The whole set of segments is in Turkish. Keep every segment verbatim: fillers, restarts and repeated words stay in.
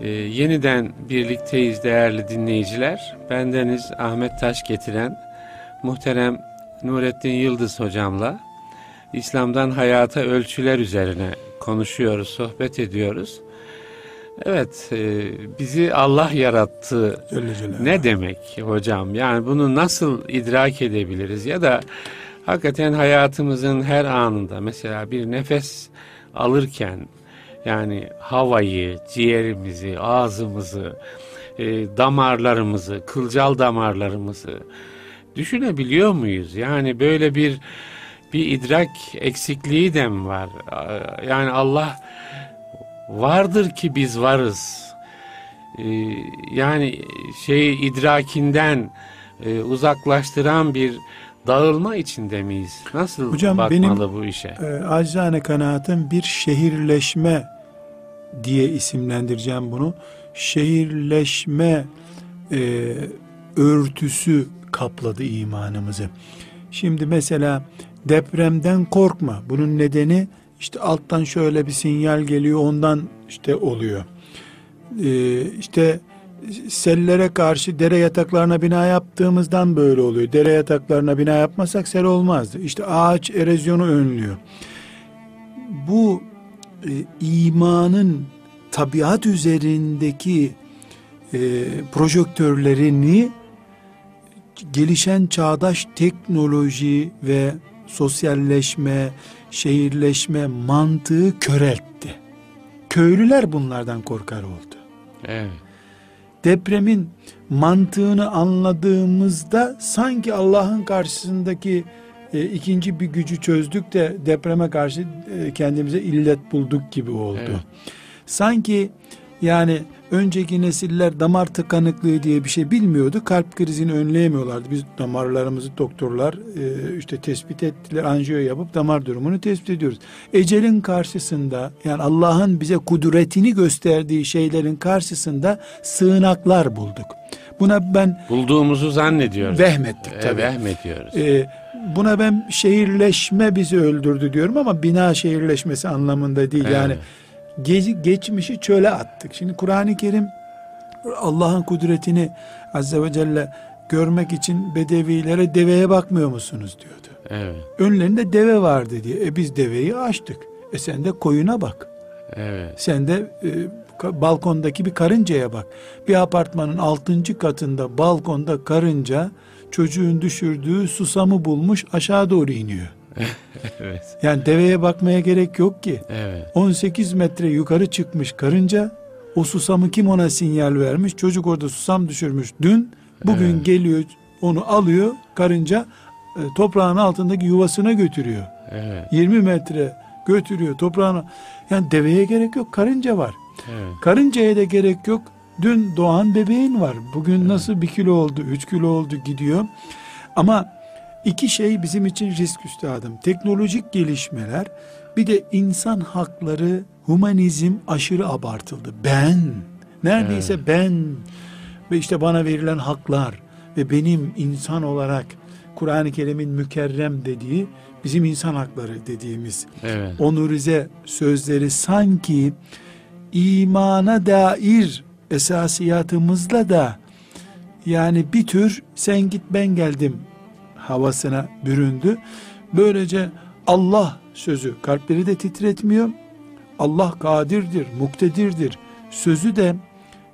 Ee, yeniden birlikteyiz değerli dinleyiciler. Bendeniz Ahmet Taşgetiren, muhterem Nureddin Yıldız hocamla İslam'dan hayata ölçüler üzerine konuşuyoruz, sohbet ediyoruz. Evet, e, bizi Allah yarattı. Ne demek hocam? Yani bunu nasıl idrak edebiliriz? Ya da hakikaten hayatımızın her anında, mesela bir nefes alırken, yani havayı, ciğerimizi, ağzımızı, e, damarlarımızı, kılcal damarlarımızı düşünebiliyor muyuz? Yani böyle bir bir idrak eksikliği de mi var? Yani Allah vardır ki biz varız. E, yani şeyi idrakinden e, uzaklaştıran bir dağılma içinde miyiz? Nasıl hocam, bakmalı benim, bu işe? E, acizane kanaatim bir şehirleşme diye isimlendireceğim bunu. Şehirleşme e, örtüsü kapladı imanımızı. Şimdi mesela depremden korkma. Bunun nedeni işte alttan şöyle bir sinyal geliyor, ondan işte oluyor. E, işte sellere karşı dere yataklarına bina yaptığımızdan böyle oluyor. Dere yataklarına bina yapmasak sel olmazdı. İşte ağaç erozyonu önlüyor. Bu e, imanın tabiat üzerindeki e, projektörlerini gelişen çağdaş teknoloji ve sosyalleşme, şehirleşme mantığı köreltti. Köylüler bunlardan korkar oldu. Evet. Depremin mantığını anladığımızda sanki Allah'ın karşısındaki e, ikinci bir gücü çözdük de depreme karşı e, kendimize illet bulduk gibi oldu. Evet. Sanki yani önceki nesiller damar tıkanıklığı diye bir şey bilmiyordu. Kalp krizini önleyemiyorlardı. Biz damarlarımızı doktorlar e, işte tespit ettiler. Anjiyo yapıp damar durumunu tespit ediyoruz. Ecelin karşısında, yani Allah'ın bize kudretini gösterdiği şeylerin karşısında sığınaklar bulduk. Buna ben... Bulduğumuzu zannediyoruz. Vehmettik tabii. E, vehmediyoruz. E, buna ben şehirleşme bizi öldürdü diyorum ama bina şehirleşmesi anlamında değil. Evet. Yani Ge- geçmişi çöle attık. Şimdi Kur'an-ı Kerim Allah'ın kudretini Azze ve Celle görmek için bedevilere deveye bakmıyor musunuz diyordu. Evet. Önlerinde deve vardı diye. E biz deveyi açtık. E sen de koyuna bak. Evet. Sen de e, balkondaki bir karıncaya bak. Bir apartmanın altıncı katında balkonda karınca çocuğun düşürdüğü susamı bulmuş, aşağı doğru iniyor. Evet. Yani deveye bakmaya gerek yok ki. Evet. on sekiz metre yukarı çıkmış karınca, o susamı kim ona sinyal vermiş? Çocuk orada susam düşürmüş dün, bugün evet. Geliyor onu alıyor karınca, toprağın altındaki yuvasına götürüyor. Evet. yirmi metre götürüyor toprağına. Yani deveye gerek yok, karınca var. Evet. Karıncaya da gerek yok. Dün doğan bebeğin var. Bugün evet. Nasıl bir kilo oldu, üç kilo oldu gidiyor. Ama İki şey bizim için risk üstadım. Teknolojik gelişmeler, bir de insan hakları, humanizm aşırı abartıldı. Ben, neredeyse evet. Ben ve işte bana verilen haklar ve benim insan olarak Kur'an-ı Kerim'in mükerrem dediği, bizim insan hakları dediğimiz evet. Onurize sözleri sanki imana dair esasiyatımızla da yani bir tür sen git ben geldim havasına büründü. Böylece Allah sözü kalpleri de titretmiyor. Allah kadirdir, muktedirdir sözü de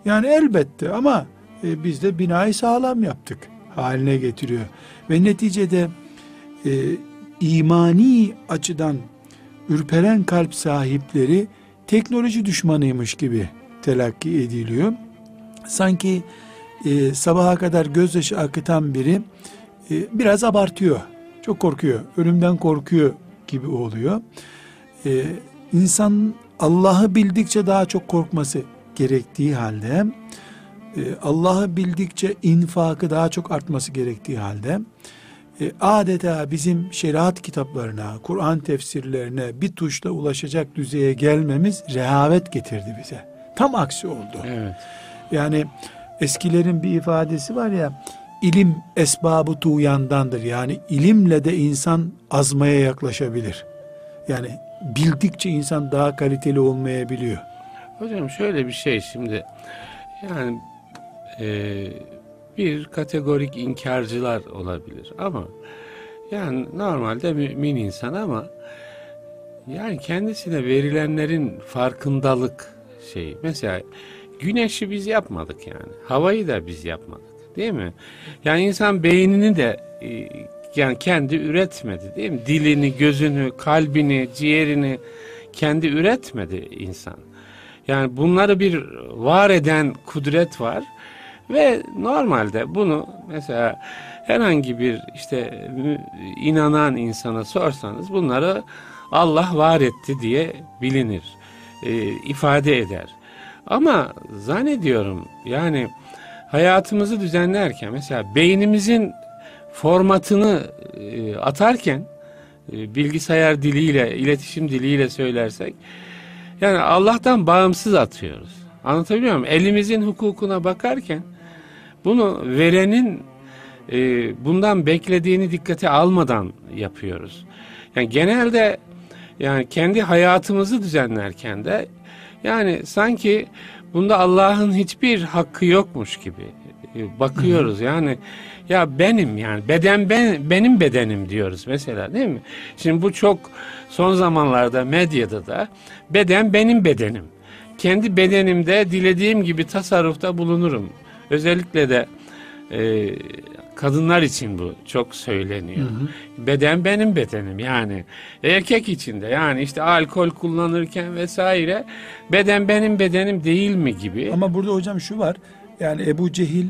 yani elbette ama e, biz de binayı sağlam yaptık haline getiriyor. Ve neticede e, imani açıdan ürperen kalp sahipleri teknoloji düşmanıymış gibi telakki ediliyor. Sanki e, sabaha kadar gözyaşı akıtan biri biraz abartıyor, çok korkuyor, ölümden korkuyor gibi oluyor. Ee, insan Allah'ı bildikçe daha çok korkması gerektiği halde, e, Allah'ı bildikçe infakı daha çok artması gerektiği halde, e, adeta bizim şeriat kitaplarına, Kur'an tefsirlerine bir tuşla ulaşacak düzeye gelmemiz rehavet getirdi bize. Tam aksi oldu. Evet. Yani eskilerin bir ifadesi var ya, İlim esbabı tuğyandandır. Yani ilimle de insan azmaya yaklaşabilir. Yani bildikçe insan daha kaliteli olmayabiliyor. Hocam şöyle bir şey şimdi, yani e, bir kategorik inkarcılar olabilir ama yani normalde mümin insan ama yani kendisine verilenlerin farkındalık şeyi. Mesela güneşi biz yapmadık yani, havayı da biz yapmadık değil mi? Yani insan beynini de e, yani kendi üretmedi değil mi? Dilini, gözünü, kalbini, ciğerini kendi üretmedi insan. Yani bunları bir var eden kudret var ve normalde bunu mesela herhangi bir işte inanan insana sorsanız bunları Allah var etti diye bilinir, e, ifade eder. Ama zannediyorum yani hayatımızı düzenlerken mesela beynimizin formatını e, atarken e, bilgisayar diliyle, iletişim diliyle söylersek yani Allah'tan bağımsız atıyoruz. Anlatabiliyor muyum? Elimizin hukukuna bakarken bunu verenin e, bundan beklediğini dikkate almadan yapıyoruz. Yani genelde yani kendi hayatımızı düzenlerken de yani sanki bunda Allah'ın hiçbir hakkı yokmuş gibi e, bakıyoruz. Yani ya benim yani beden ben, benim bedenim diyoruz mesela değil mi? Şimdi bu çok son zamanlarda medyada da beden benim bedenim. Kendi bedenimde dilediğim gibi tasarrufta bulunurum. Özellikle de e, kadınlar için bu çok söyleniyor. Hı hı. Beden benim bedenim yani. Erkek için de yani işte alkol kullanırken vesaire beden benim bedenim değil mi gibi. Ama burada hocam şu var. Yani Ebu Cehil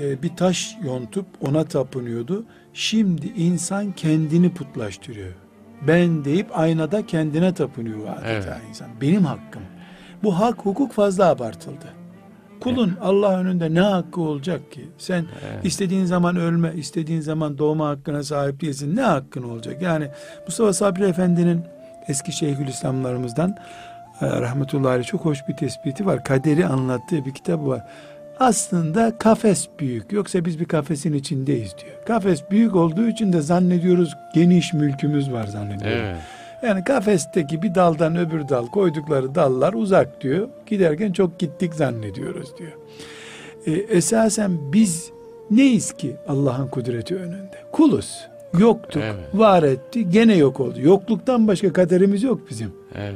e, bir taş yontup ona tapınıyordu. Şimdi insan kendini putlaştırıyor. Ben deyip aynada kendine tapınıyor adeta evet. insan. Benim hakkım. Bu hak hukuk fazla abartıldı. Kulun evet. Allah önünde ne hakkı olacak ki? Sen evet. istediğin zaman ölme, istediğin zaman doğma hakkına sahip değilsin. Ne hakkın olacak? Yani Mustafa Sabri Efendi'nin eski Şeyhülislamlarımızdan rahmetullahi aleyh çok hoş bir tespiti var. Kaderi anlattığı bir kitabı var. Aslında kafes büyük. Yoksa biz bir kafesin içindeyiz diyor. Kafes büyük olduğu için de zannediyoruz geniş mülkümüz var zannediyoruz. Evet. Yani kafesteki bir daldan öbür dal koydukları dallar uzak diyor. Giderken çok gittik zannediyoruz diyor. Ee, esasen biz neyiz ki Allah'ın kudreti önünde? Kuluz. Yoktuk. Evet. Var etti. Gene yok oldu. Yokluktan başka kaderimiz yok bizim. Evet.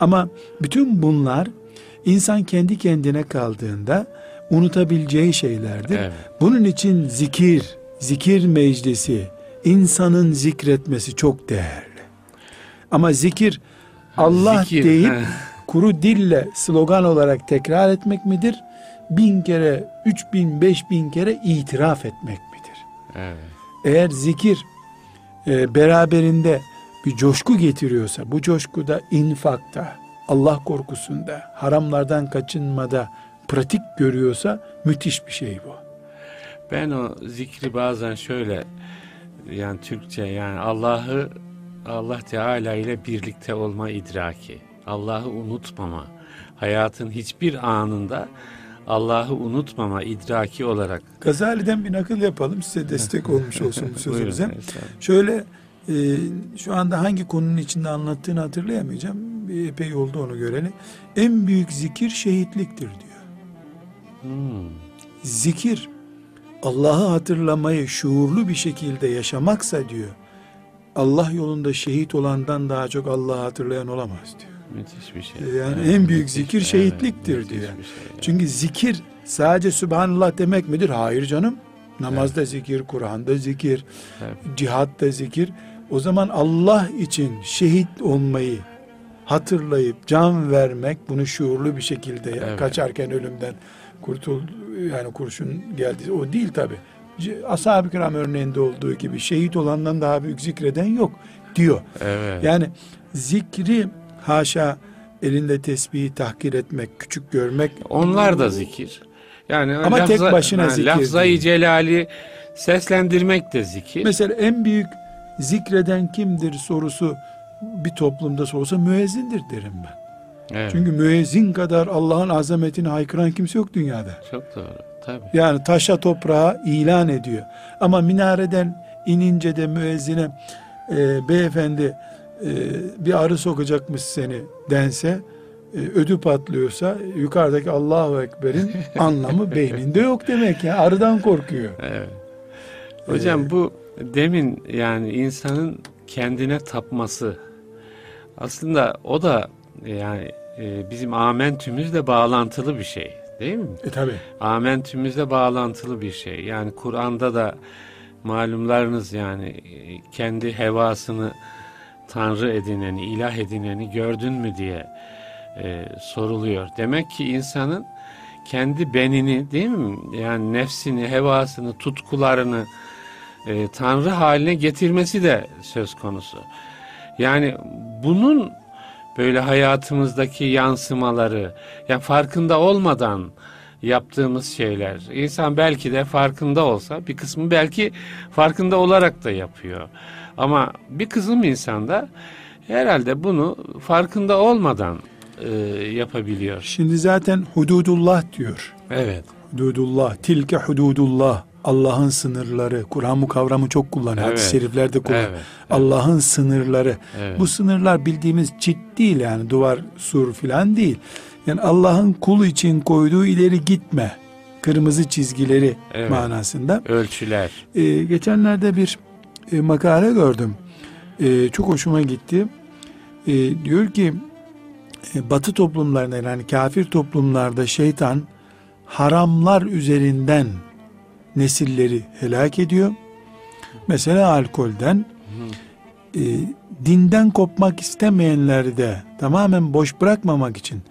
Ama bütün bunlar insan kendi kendine kaldığında unutabileceği şeylerdir. Evet. Bunun için zikir, zikir meclisi, insanın zikretmesi çok değerli. Ama zikir Allah zikir, deyip he. kuru dille slogan olarak tekrar etmek midir? Bin kere, üç bin, beş bin kere itiraf etmek midir? Evet. Eğer zikir e, beraberinde bir coşku getiriyorsa, bu coşkuda infakta, Allah korkusunda, haramlardan kaçınmada pratik görüyorsa müthiş bir şey bu. Ben o zikri bazen şöyle yani Türkçe yani Allah'ı Allah Teala ile birlikte olma idraki, Allah'ı unutmama, hayatın hiçbir anında Allah'ı unutmama idraki olarak. Gazali'den bir nakil yapalım, size destek olmuş olsun bu sözümüze. Buyurun, şöyle e, şu anda hangi konunun içinde anlattığını hatırlayamayacağım, bir epey oldu onu göreli. En büyük zikir şehitliktir diyor. Hmm. Zikir Allah'ı hatırlamayı şuurlu bir şekilde yaşamaksa diyor, Allah yolunda şehit olandan daha çok Allah'ı hatırlayan olamaz diyor. Müthiş bir şey. Yani evet, en büyük zikir şehitliktir evet, diyor. Şey, evet. Çünkü zikir sadece Sübhanallah demek midir? Hayır canım. Namazda evet. zikir, Kur'an'da zikir, evet. cihatta zikir. O zaman Allah için şehit olmayı hatırlayıp can vermek, bunu şuurlu bir şekilde evet. kaçarken ölümden kurtul, yani kurşun geldi. O değil tabi. Ashab-ı kiram örneğinde olduğu gibi şehit olandan daha büyük zikreden yok diyor. Evet. Yani zikri haşa elinde tesbihi tahkir etmek, küçük görmek. Onlar da zikir. Yani ama lafza, tek başına yani zikir. Lafza-i celali seslendirmek de zikir. Mesela en büyük zikreden kimdir sorusu bir toplumda sorulsa müezzindir derim ben. Evet. Çünkü müezzin kadar Allah'ın azametini haykıran kimse yok dünyada. Çok doğru. Tabii. Yani taşa toprağa ilan ediyor. Ama minareden inince de müezzine e, beyefendi e, bir arı sokacakmış seni dense ödü patlıyorsa yukarıdaki Allahu Ekber'in anlamı beyninde yok demek ya. Yani arıdan korkuyor. Evet. Hocam ee, bu demin yani insanın kendine tapması aslında o da yani e, bizim amentümüzle bağlantılı bir şey değil mi? E tabi. Amentümüzle bağlantılı bir şey. Yani Kur'an'da da malumlarınız yani kendi hevasını tanrı edineni, ilah edineni gördün mü diye e, soruluyor. Demek ki insanın kendi benini değil mi? Yani nefsini, hevasını, tutkularını e, tanrı haline getirmesi de söz konusu. Yani bunun böyle hayatımızdaki yansımaları, yani farkında olmadan yaptığımız şeyler. İnsan belki de farkında olsa, bir kısmı belki farkında olarak da yapıyor. Ama bir kısım insan da herhalde bunu farkında olmadan e, yapabiliyor. Şimdi zaten hududullah diyor. Evet. Hududullah, tilke hududullah. Allah'ın sınırları. Kur'an bu kavramı çok kullanıyor. Evet. Hadis-i şeriflerde kullanıyor. Evet, evet. Allah'ın sınırları. Evet. Bu sınırlar bildiğimiz çit değil yani duvar, sur filan değil. Yani Allah'ın kul için koyduğu ileri gitme. Kırmızı çizgileri evet. manasında. Ölçüler. Ee, geçenlerde bir e, makale gördüm. E, çok hoşuma gitti. E, diyor ki e, Batı toplumlarında yani kafir toplumlarda şeytan haramlar üzerinden nesilleri helak ediyor. Mesela alkolden, e, dinden kopmak istemeyenleri de tamamen boş bırakmamak için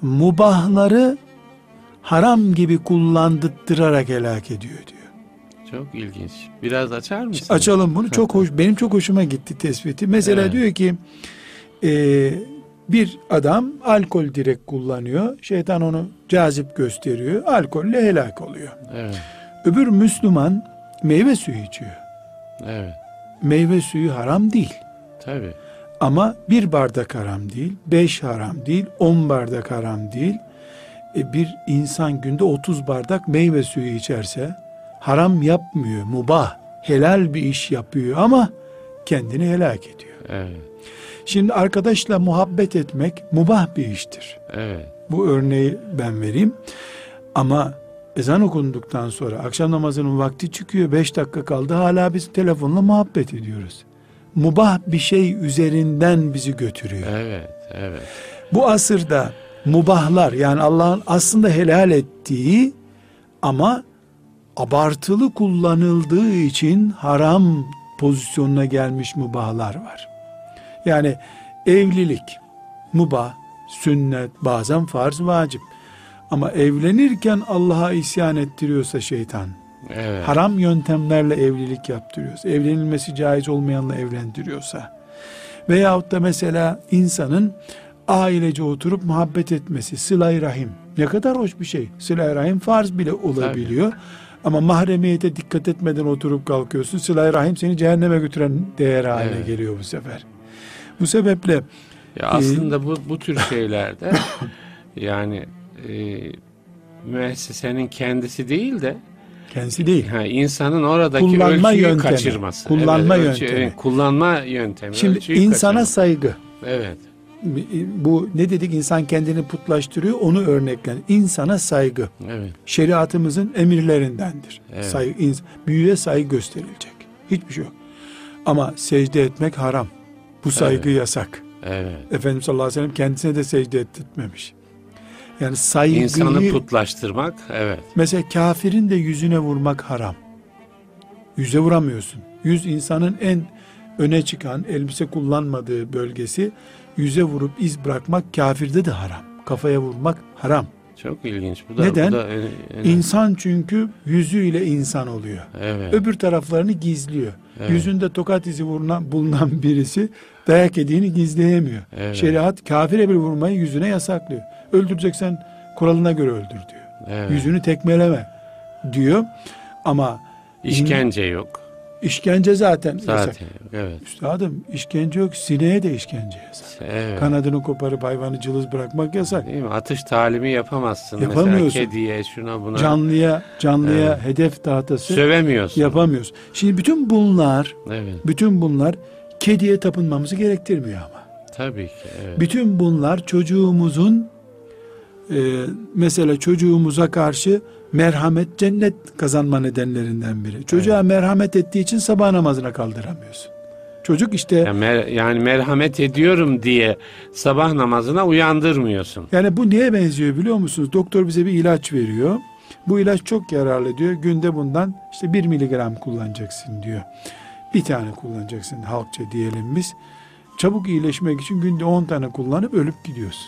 mubahları haram gibi kullandırtarak helak ediyor diyor. Çok ilginç. Biraz açar mısın? Açalım bunu. Çok hoş. Benim çok hoşuma gitti tespiti. Mesela evet. diyor ki e, bir adam alkol direkt kullanıyor. Şeytan onu cazip gösteriyor. Alkolle helak oluyor. Evet. Öbür Müslüman meyve suyu içiyor. Evet. Meyve suyu haram değil. Tabii. Ama bir bardak haram değil, beş haram değil, on bardak haram değil. E bir insan günde otuz bardak meyve suyu içerse haram yapmıyor, mubah, helal bir iş yapıyor ama kendini helak ediyor. Evet. Şimdi arkadaşla muhabbet etmek mubah bir iştir. Evet. Bu örneği ben vereyim. Ama ezan okunduktan sonra akşam namazının vakti çıkıyor, beş dakika kaldı, hala biz telefonla muhabbet ediyoruz. Mubah bir şey üzerinden bizi götürüyor. Evet, evet. Bu asırda mubahlar yani Allah'ın aslında helal ettiği ama abartılı kullanıldığı için haram pozisyonuna gelmiş mubahlar var. Yani evlilik mubah, sünnet, bazen farz, vacip. Ama evlenirken Allah'a isyan ettiriyorsa şeytan, evet. haram yöntemlerle evlilik yaptırıyorsa, evlenilmesi caiz olmayanla evlendiriyorsa veyahut da mesela insanın ailece oturup muhabbet etmesi, sıla-i rahim, ne kadar hoş bir şey, sıla-i rahim farz bile olabiliyor. Tabii. Ama mahremiyete dikkat etmeden oturup kalkıyorsun, sıla-i rahim seni cehenneme götüren değer haline evet. geliyor bu sefer. Bu sebeple ya aslında e, bu, bu tür şeylerde yani E, müessesenin kendisi değil de kendisi değil. Ha, insanın oradaki kullanma ölçüyü yöntemi, kaçırması. Kullanma evet, ölçü, yöntemi. Kullanma yöntemi. Şimdi insana kaçırması. Saygı. Evet. Bu ne dedik? İnsan kendini putlaştırıyor. Onu örneklen. İnsana saygı. Evet. Şeriatımızın emirlerindendir. Evet. Saygı, ins- büyüye saygı gösterilecek. Hiçbir şey yok. Ama secde etmek haram. Bu saygı evet. yasak. Evet. Efendimiz sallallahu aleyhi ve sellem kendisine de secde ettirtmemiş. Yani saygıyı, İnsanı putlaştırmak, evet. Mesela kafirin de yüzüne vurmak haram. Yüze vuramıyorsun. Yüz insanın en öne çıkan, elbise kullanmadığı bölgesi. Yüze vurup iz bırakmak kafirde de haram. Kafaya vurmak haram. Çok ilginç. Bu da, neden? Bu da öyle, öyle. İnsan çünkü yüzüyle insan oluyor. Evet. Öbür taraflarını gizliyor. Evet. Yüzünde tokat izi vurulan, bulunan birisi dayak yediğini gizleyemiyor. Evet. Şeriat kafire bir vurmayı yüzüne yasaklıyor. Öldüreceksen kuralına göre öldür diyor. Evet. Yüzünü tekmeleme diyor. Ama işkence yok. İşkence zaten. Zaten yasak. Evet. Üstadım işkence yok. Sineğe de işkence yasak. Evet. Kanadını koparıp hayvanı cılız bırakmak yasak. Değil mi? Atış talimi yapamazsın. Yapamıyorsun. Mesela kediye, şuna buna. Canlıya, canlıya evet. hedef tahtası. Sövemiyorsun. Yapamıyorsun. Şimdi bütün bunlar, evet. bütün bunlar kediye tapınmamızı gerektirmiyor ama. Tabii ki. Evet. Bütün bunlar çocuğumuzun e, mesela çocuğumuza karşı merhamet cennet kazanma nedenlerinden biri. Çocuğa evet. merhamet ettiği için sabah namazına kaldıramıyorsun. Çocuk işte ya mer, yani merhamet ediyorum diye sabah namazına uyandırmıyorsun. Yani bu neye benziyor biliyor musunuz? Doktor bize bir ilaç veriyor. Bu ilaç çok yararlı diyor. Günde bundan işte bir miligram kullanacaksın diyor. Bir tane kullanacaksın halkça diyelim biz. Çabuk iyileşmek için günde on tane kullanıp ölüp gidiyorsun.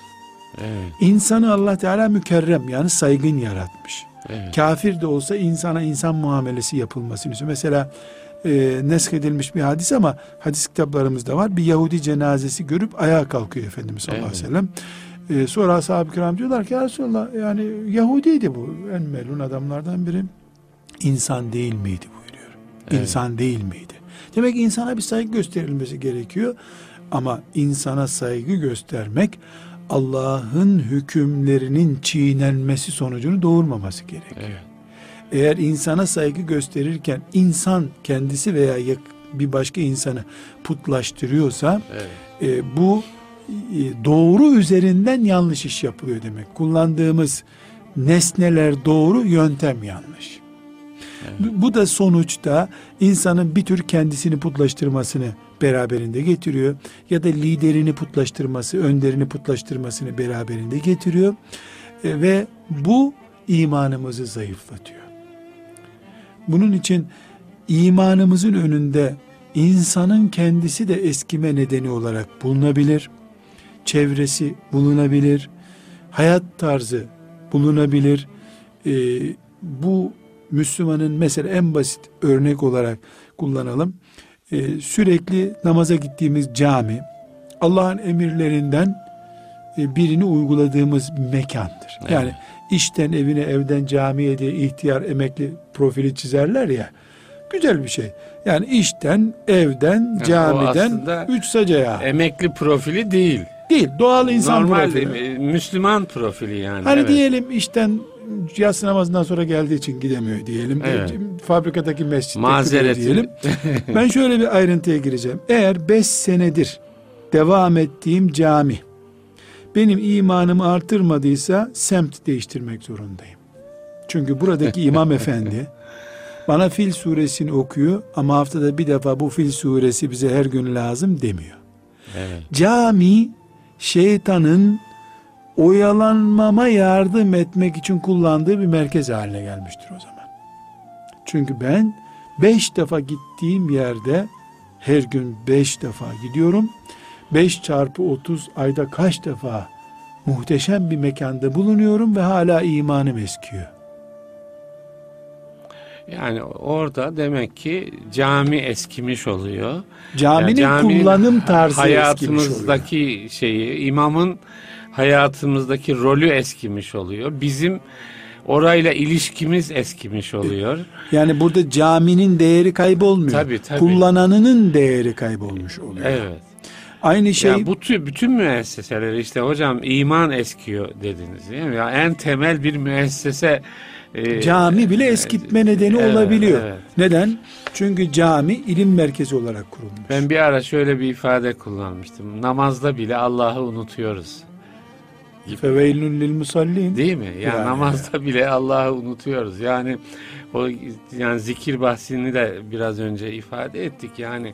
Evet. İnsanı Allah Teala mükerrem yani saygın yaratmış. Evet. Kafir de olsa insana insan muamelesi yapılmasını istiyor. Mesela e, neshedilmiş bir hadis ama hadis kitaplarımızda var. Bir Yahudi cenazesi görüp ayağa kalkıyor Efendimiz sallallahu aleyhi ve sellem. E, sonra ashab-ı kiram diyorlar ki ya Resulallah yani Yahudiydi bu. En melun adamlardan biri. İnsan değil miydi buyuruyor. Evet. İnsan değil miydi? Demek ki insana bir saygı gösterilmesi gerekiyor. Ama insana saygı göstermek Allah'ın hükümlerinin çiğnenmesi sonucunu doğurmaması gerekiyor. Evet. Eğer insana saygı gösterirken insan kendisi veya bir başka insanı putlaştırıyorsa evet. e, bu e, doğru üzerinden yanlış iş yapılıyor demek. Kullandığımız nesneler doğru, yöntem yanlış. Evet. Bu da sonuçta insanın bir tür kendisini putlaştırmasını beraberinde getiriyor. Ya da liderini putlaştırması, önderini putlaştırmasını beraberinde getiriyor. E, ve bu imanımızı zayıflatıyor. Bunun için imanımızın önünde insanın kendisi de eskime nedeni olarak bulunabilir. Çevresi bulunabilir. Hayat tarzı bulunabilir. E, bu Müslümanın mesela en basit örnek olarak kullanalım. Ee, sürekli namaza gittiğimiz cami, Allah'ın emirlerinden e, birini uyguladığımız mekandır. Evet. Yani işten evine, evden camiye diye ihtiyar emekli profili çizerler ya. Güzel bir şey. Yani işten, evden, camiden yani üç sacaya. Emekli profili değil. Değil. Doğal insan normal profili. Normal Müslüman profili yani. Hani evet. diyelim işten yatsı namazından sonra geldiği için gidemiyor diyelim. Evet. Fabrikadaki mescitte mazeret diyelim. Ben şöyle bir ayrıntıya gireceğim. Eğer beş senedir devam ettiğim cami benim imanımı artırmadıysa semt değiştirmek zorundayım. Çünkü buradaki imam efendi bana Fil suresini okuyor ama haftada bir defa bu Fil suresi bize her gün lazım demiyor. Evet. Cami şeytanın oyalanmama yardım etmek için kullandığı bir merkez haline gelmiştir o zaman. Çünkü ben beş defa gittiğim yerde her gün beş defa gidiyorum. Beş çarpı otuz ayda kaç defa muhteşem bir mekanda bulunuyorum ve hala imanım eskiyor. Yani orada demek ki cami eskimiş oluyor. Caminin, yani caminin kullanım tarzı hayatımızdaki eskimiş oluyor. Şeyi, imamın hayatımızdaki rolü eskimiş oluyor. Bizim orayla ilişkimiz eskimiş oluyor. Yani burada caminin değeri kaybolmuyor. Tabii, tabii. Kullananının değeri kaybolmuş oluyor. Evet. Aynı şey. Ya bu bütün müesseseler işte hocam iman eskiyor dediniz değil mi? Ya en temel bir müessese e, cami bile eskitme nedeni evet, olabiliyor. Evet. Neden? Çünkü cami ilim merkezi olarak kurulmuş. Ben bir ara şöyle bir ifade kullanmıştım. Namazda bile Allah'ı unutuyoruz. Feveylün lil musallin. Değil mi? Yani, yani namazda yani. Bile Allah'ı unutuyoruz. Yani o yani zikir bahsini de biraz önce ifade ettik. Yani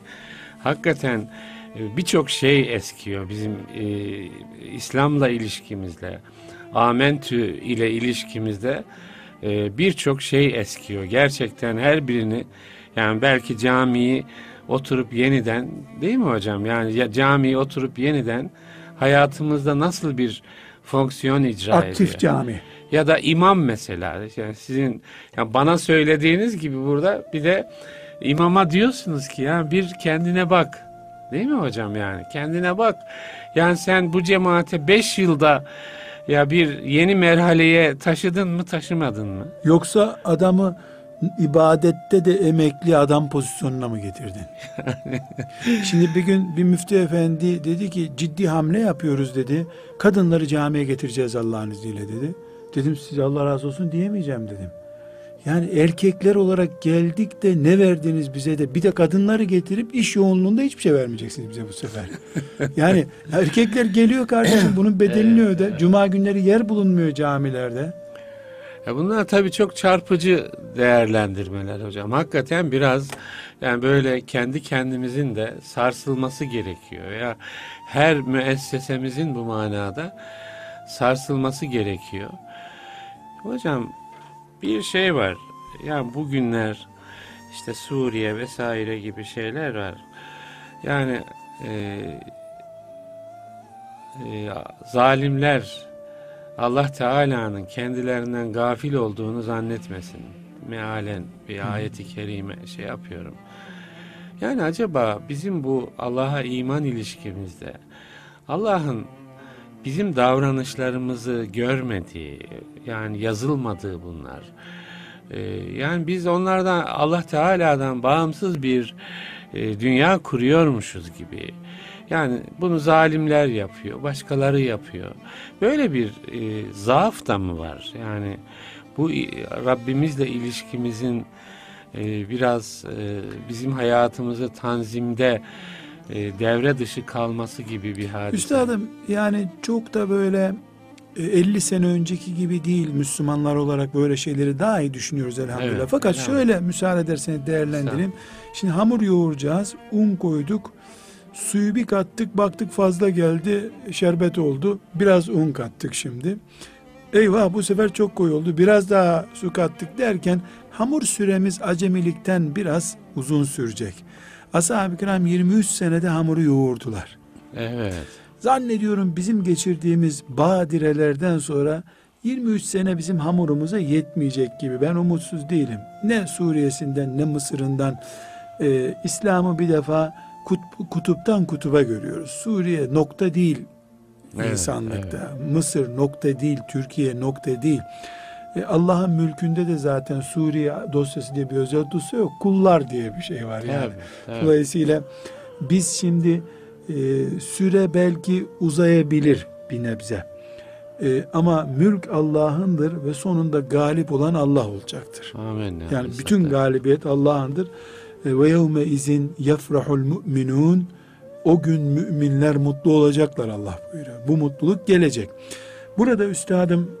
hakikaten birçok şey eskiyor bizim e, İslam'la ilişkimizle, Amentü ile ilişkimizde e, birçok şey eskiyor. Gerçekten her birini yani belki camiyi oturup yeniden değil mi hocam? Yani ya, camiyi oturup yeniden hayatımızda nasıl bir fonksiyon icra aktif ediyor. Aktif cami. Ya da imam mesela. Yani sizin yani bana söylediğiniz gibi burada bir de imama diyorsunuz ki yani bir kendine bak. Değil mi hocam yani? Kendine bak. Yani sen bu cemaate beş yılda ya bir yeni merhaleye taşıdın mı taşımadın mı? Yoksa adamı ibadette de emekli adam pozisyonuna mı getirdin? Şimdi bir gün bir müftü efendi dedi ki ciddi hamle yapıyoruz dedi. Kadınları camiye getireceğiz Allah'ın izniyle dedi. Dedim size Allah razı olsun diyemeyeceğim dedim. Yani erkekler olarak geldik de ne verdiniz bize de, bir de kadınları getirip iş yoğunluğunda hiçbir şey vermeyeceksiniz bize bu sefer. Yani erkekler geliyor kardeşim, bunun bedelini öde. Cuma günleri yer bulunmuyor camilerde. Ya bunlar tabii çok çarpıcı değerlendirmeler hocam. Hakikaten biraz yani böyle kendi kendimizin de sarsılması gerekiyor. Ya her müessesemizin bu manada sarsılması gerekiyor. Hocam bir şey var. Yani bugünler işte Suriye vesaire gibi şeyler var. Yani e, e, zalimler Allah Teala'nın kendilerinden gafil olduğunu zannetmesin. Mealen bir ayeti kerime şey yapıyorum. Yani acaba bizim bu Allah'a iman ilişkimizde Allah'ın bizim davranışlarımızı görmediği, yani yazılmadığı bunlar. Ee, yani biz onlardan, Allah Teala'dan bağımsız bir e, dünya kuruyormuşuz gibi. Yani bunu zalimler yapıyor, başkaları yapıyor. Böyle bir e, zaaf da mı var? Yani bu Rabbimizle ilişkimizin e, biraz e, bizim hayatımızı tanzimde e, devre dışı kalması gibi bir hadise. Üstadım yani çok da böyle elli sene önceki gibi değil, Müslümanlar olarak böyle şeyleri daha iyi düşünüyoruz elhamdülillah. Evet, fakat yani şöyle müsaade ederseniz değerlendireyim. Şimdi hamur yoğuracağız, un koyduk, suyu bir kattık, baktık fazla geldi, şerbet oldu. Biraz un kattık şimdi. Eyvah, bu sefer çok koyu oldu. Biraz daha su kattık derken hamur süremiz acemilikten biraz uzun sürecek. Ashab-ı kiram yirmi üç senede hamuru yoğurdular. Evet. Zannediyorum bizim geçirdiğimiz badirelerden sonra yirmi üç sene bizim hamurumuza yetmeyecek gibi. Ben umutsuz değilim. Ne Suriye'sinden ne Mısır'ından e, İslam'ı bir defa kutup, kutuptan kutuba görüyoruz. Suriye nokta değil insanlıkta. Evet, evet. Mısır nokta değil. Türkiye nokta değil. E, Allah'ın mülkünde de zaten Suriye dosyası diye bir özel dosya yok. Kullar diye bir şey var. Yani. Evet, evet. Dolayısıyla biz şimdi Ee, süre belki uzayabilir bir nebze. Ee, ama mülk Allah'ındır ve sonunda galip olan Allah olacaktır. Amin. Yani bütün galibiyet Allah'ındır. Ve yevme izin yefrahul mu'minun. O gün müminler mutlu olacaklar Allah buyuruyor. Bu mutluluk gelecek. Burada üstadım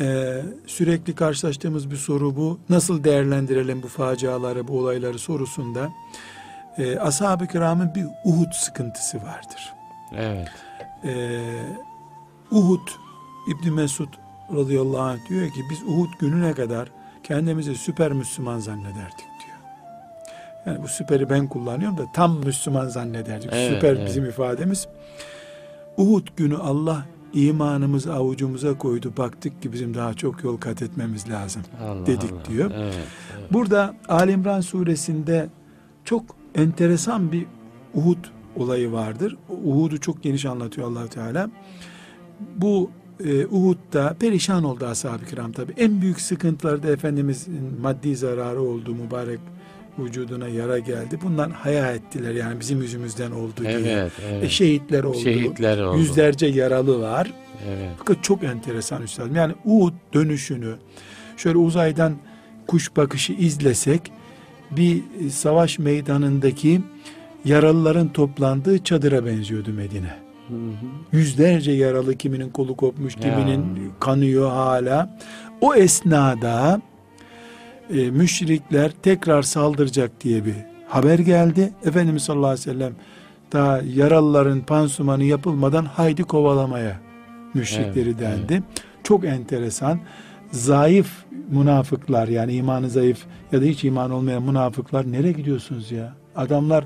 e, sürekli karşılaştığımız bir soru bu. Nasıl değerlendirelim bu faciaları, bu olayları sorusunda E, ashab-ı kiramın bir Uhud sıkıntısı vardır. Evet. E, Uhud, İbn Mesud radıyallahu anh diyor ki biz Uhud gününe kadar kendimizi süper Müslüman zannederdik diyor. Yani bu süperi ben kullanıyorum da tam Müslüman zannederdik. Evet, süper evet. Bizim ifademiz. Uhud günü Allah imanımızı avucumuza koydu. Baktık ki bizim daha çok yol kat etmemiz lazım Allah dedik Allah. Diyor. Evet, evet. Burada Ali İmran suresinde çok enteresan bir Uhud olayı vardır. Uhud'u çok geniş anlatıyor Allah Teala. Bu e, Uhud'da perişan oldu ashab-ı kiram tabi. En büyük sıkıntılarda Efendimizin maddi zararı oldu, mübarek vücuduna yara geldi. Bundan haya ettiler yani bizim yüzümüzden oldu diye. Evet, evet. E, şehitler oldu. Şehitler oldu. Yüzlerce yaralı var. Evet. Fakat çok enteresan üstadım. Yani Uhud dönüşünü şöyle uzaydan kuş bakışı izlesek bir savaş meydanındaki yaralıların toplandığı çadıra benziyordu Medine. Hı hı. Yüzlerce yaralı, kiminin kolu kopmuş, kiminin ya. kanıyor hala. O esnada e, müşrikler tekrar saldıracak diye bir haber geldi. Efendimiz sallallahu aleyhi ve sellem daha yaralıların pansumanı yapılmadan haydi kovalamaya müşrikleri evet, dendi. Evet. Çok enteresan. Zayıf münafıklar, yani imanı zayıf ya da hiç iman olmayan münafıklar, nereye gidiyorsunuz ya? Adamlar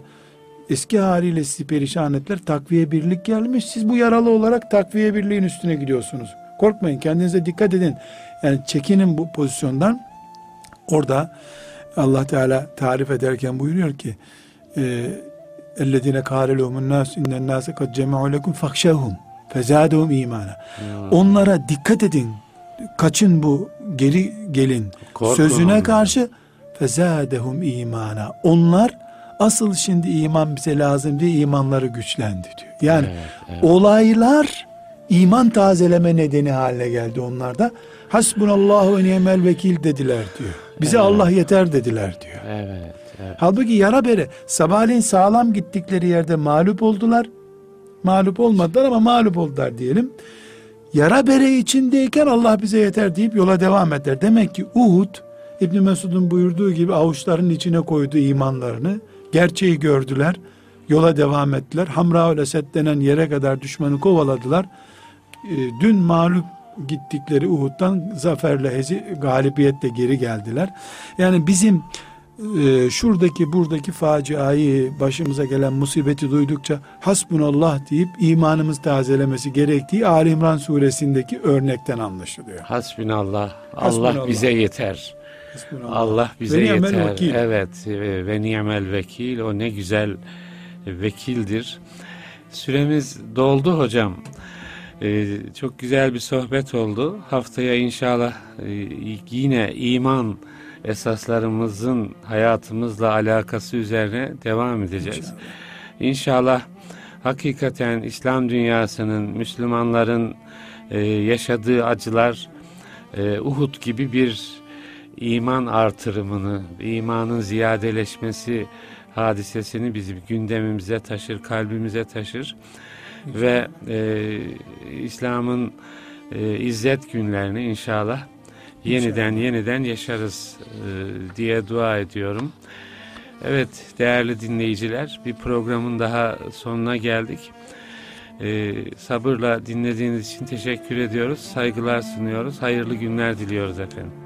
eski haliyle sizi perişan ettiler. Takviye birlik gelmiş. Siz bu yaralı olarak takviye birliğin üstüne gidiyorsunuz. Korkmayın, kendinize dikkat edin. Yani çekinin bu pozisyondan. Orada Allah Teala tarif ederken buyuruyor ki اَلَّذ۪ينَ قَالَلُهُمُ النَّاسُ اِنَّ النَّاسَ قَدْ جَمَعُوا لَكُمْ فَخْشَهُمْ فَزَادَهُمْ اِيمَانًا. Onlara dikkat edin. Kaçın, bu geri gelin korkun sözüne ondan. Karşı fezâdehum imana. Onlar asıl şimdi iman bize lazım diye imanları güçlendi diyor. Yani evet, evet. Olaylar iman tazeleme nedeni haline geldi onlarda. hasbunallahu ve ni'mel vekil dediler diyor. Bize evet. Allah yeter dediler diyor. Evet, evet. Halbuki yara bere, sabahleyin sağlam gittikleri yerde mağlup oldular. Mağlup olmadılar ama mağlup oldular diyelim. Yara bere içindeyken Allah bize yeter deyip yola devam eder. Demek ki Uhud, İbn Mesud'un buyurduğu gibi avuçlarının içine koyduğu imanlarını, gerçeği gördüler, yola devam ettiler. Hamra-ül Esed denen yere kadar düşmanı kovaladılar. Dün mağlup gittikleri Uhud'dan zaferle, galibiyetle geri geldiler. Yani bizim e, şuradaki buradaki faciayı, başımıza gelen musibeti duydukça hasbunallah deyip imanımız tazelemesi gerektiği Ali İmran suresindeki örnekten anlaşılıyor. Hasbunallah, hasbunallah. Allah bize yeter. Hasbunallah. Allah bize ve yeter. Vekil. Evet, ve ni'mel vekil. O ne güzel vekildir. Süremiz doldu hocam. Ee, çok güzel bir sohbet oldu. Haftaya inşallah e, yine iman esaslarımızın hayatımızla alakası üzerine devam edeceğiz. İnşallah, inşallah hakikaten İslam dünyasının, Müslümanların e, yaşadığı acılar e, Uhud gibi bir iman artırımını, imanın ziyadeleşmesi hadisesini bizim gündemimize taşır, kalbimize taşır. Ve e, İslam'ın e, izzet günlerini inşallah yeniden inşallah. yeniden yaşarız e, diye dua ediyorum. Evet değerli dinleyiciler, bir programın daha sonuna geldik. E, sabırla dinlediğiniz için teşekkür ediyoruz. Saygılar sunuyoruz. Hayırlı günler diliyoruz efendim.